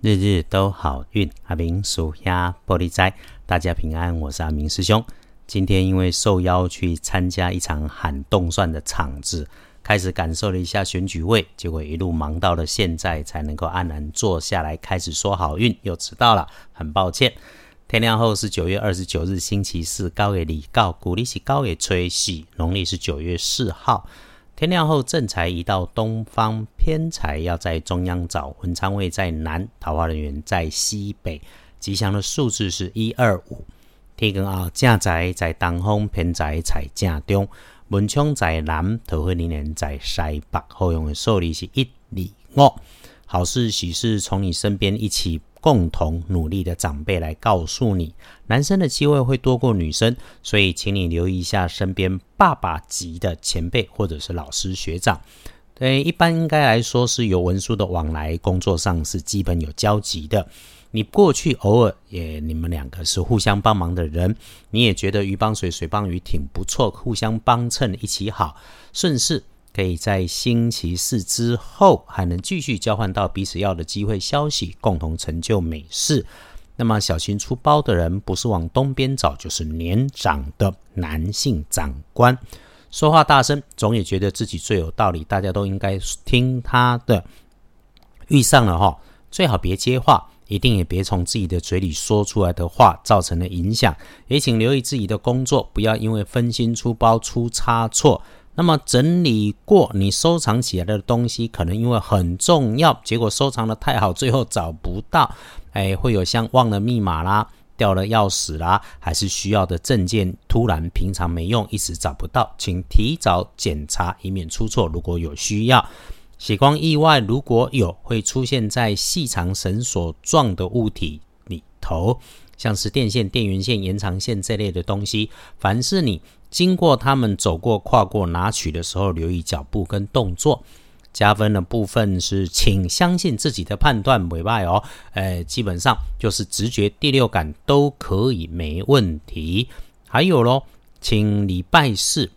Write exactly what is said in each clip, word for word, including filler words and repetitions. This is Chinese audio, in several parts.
日日都好运，阿明属鸭玻璃斋，大家平安，我是阿明师兄。今天因为受邀去参加一场喊动算的场子，开始感受了一下选举位，结果一路忙到了现在才能够安然坐下来开始说好运，又迟到了，很抱歉。天亮后是九月二十九日星期四，九月二九，古历是九月初四，农历是九月四号。天亮后正财移到东方，偏财要在中央找，文昌位在南，桃花人缘在西北，吉祥的数字是一二五。天光后正财在东方，偏财在正中，文昌在南，桃花人缘在西北，好用的数字是一二五。好事喜事从你身边一起共同努力的长辈来告诉你，男生的机会会多过女生，所以请你留意一下身边爸爸级的前辈或者是老师学长。对，一般应该来说是有文书的往来，工作上是基本有交集的。你过去偶尔也你们两个是互相帮忙的人，你也觉得鱼帮水水帮鱼挺不错，互相帮衬一起好，顺势可以在星期四之后还能继续交换到彼此要的机会消息，共同成就美事。那么小心出包的人，不是往东边找，就是年长的男性长官，说话大声，总也觉得自己最有道理，大家都应该听他的。遇上了齁，最好别接话，一定也别从自己的嘴里说出来的话造成了影响，也请留意自己的工作，不要因为分心出包出差错。那么整理过你收藏起来的东西，可能因为很重要，结果收藏的太好，最后找不到，哎，会有像忘了密码啦，掉了钥匙啦，还是需要的证件突然平常没用，一时找不到，请提早检查，以免出错。如果有需要，血光意外如果有，会出现在细长绳索状的物体里头，像是电线、电源线、延长线这类的东西，凡是你经过他们走过、跨过、拿取的时候，留意脚步跟动作。加分的部分是请相信自己的判断，尾巴哦、呃、基本上就是直觉、第六感都可以，没问题。还有咯，请礼拜四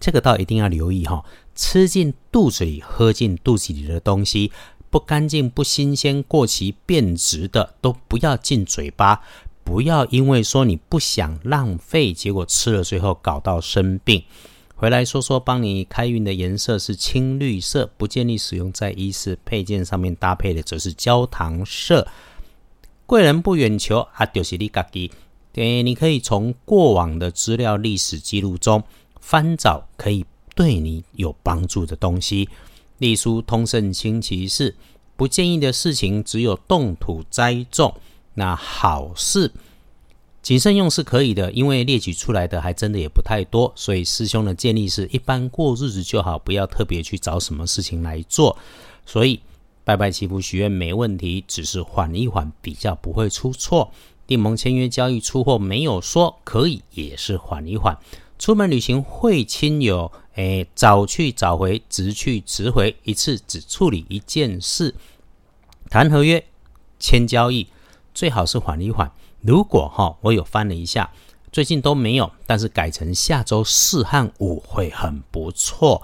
这个倒一定要留意、哦、吃进肚子里、喝进肚子里的东西，不干净、不新鲜、过期变质的都不要进嘴巴，不要因为说你不想浪费，结果吃了最后搞到生病。回来说说帮你开运的颜色是青绿色，不建议使用在衣饰配件上面，搭配的则是焦糖色。贵人不远求啊，就是你自己。对，你可以从过往的资料历史记录中翻找可以对你有帮助的东西。隶书通胜星期四，不建议的事情只有动土栽种。那好事谨慎用是可以的，因为列举出来的还真的也不太多，所以师兄的建议是一般过日子就好，不要特别去找什么事情来做。所以拜拜祈福许愿没问题，只是缓一缓比较不会出错。订盟签约交易出货没有说可以，也是缓一缓。出门旅行会亲友，诶，早去早回，直去直回，一次只处理一件事。谈合约签交易最好是缓一缓。如果、哦、我有翻了一下，最近都没有，但是改成下周四和五会很不错。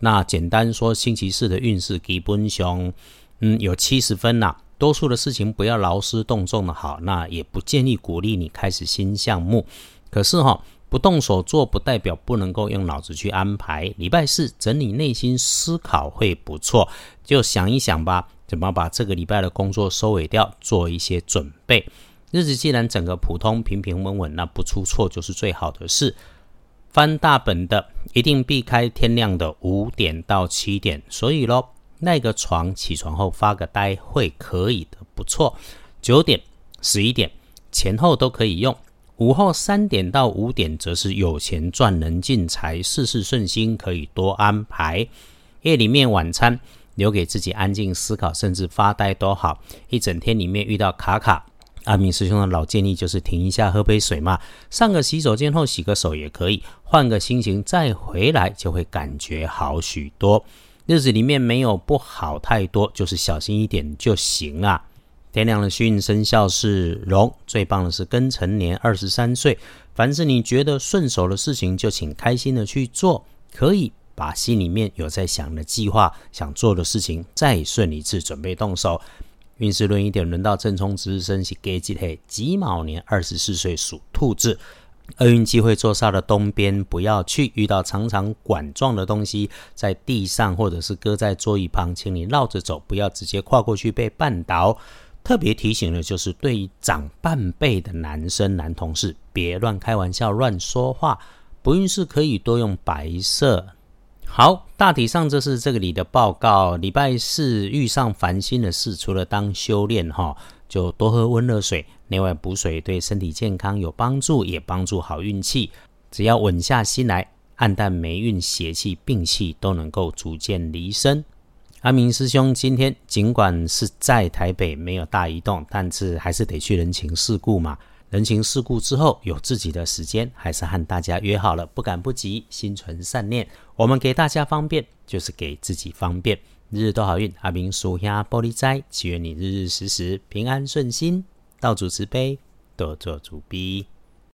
那简单说星期四的运势基本上、嗯、有七十分啦、啊、多数的事情不要劳师动众的好，那也不建议鼓励你开始新项目。可是、哦、不动手做不代表不能够用脑子去安排。礼拜四整理内心思考会不错，就想一想吧，怎么把这个礼拜的工作收尾掉，做一些准备。日子既然整个普通平平稳稳，那不出错就是最好的事。翻大本的一定避开天亮的五点到七点，所以咯那个床起床后发个呆会可以的，不错。九点、十一点前后都可以用。午后三点到五点则是有钱赚，能进财，事事顺心，可以多安排。夜里面晚餐留给自己安静思考，甚至发呆都好。一整天里面遇到卡卡，阿明师兄的老建议就是停一下，喝杯水嘛，上个洗手间后洗个手也可以，换个心情再回来就会感觉好许多。日子里面没有不好太多，就是小心一点就行啊。天亮的幸运生肖是龙，最棒的是庚辰年二十三岁。凡是你觉得顺手的事情，就请开心的去做，可以把心里面有在想的计划、想做的事情再顺一次，准备动手。运势论一点，轮到正冲值日生是庚己黑己卯年二十四岁属兔子。厄运机会坐煞的东边不要去，遇到常常管状的东西在地上或者是搁在座椅旁，请你绕着走，不要直接跨过去被绊倒。特别提醒的就是对于长半辈的男生男同事，别乱开玩笑乱说话，不运势可以多用白色。好，大体上这是这个里的报告。礼拜四遇上烦心的事，除了当修炼齁，就多喝温热水，内外补水对身体健康有帮助，也帮助好运气。只要稳下心来，暗淡霉运、邪气、病气都能够逐渐离身。阿明师兄今天尽管是在台北没有大移动，但是还是得去人情世故嘛。人情世故之后有自己的时间，还是和大家约好了，不赶不急，心存善念。我们给大家方便，就是给自己方便。日日都好运，阿明属下玻璃斋，祈愿你日日时时平安顺心，道主慈悲，多做主逼。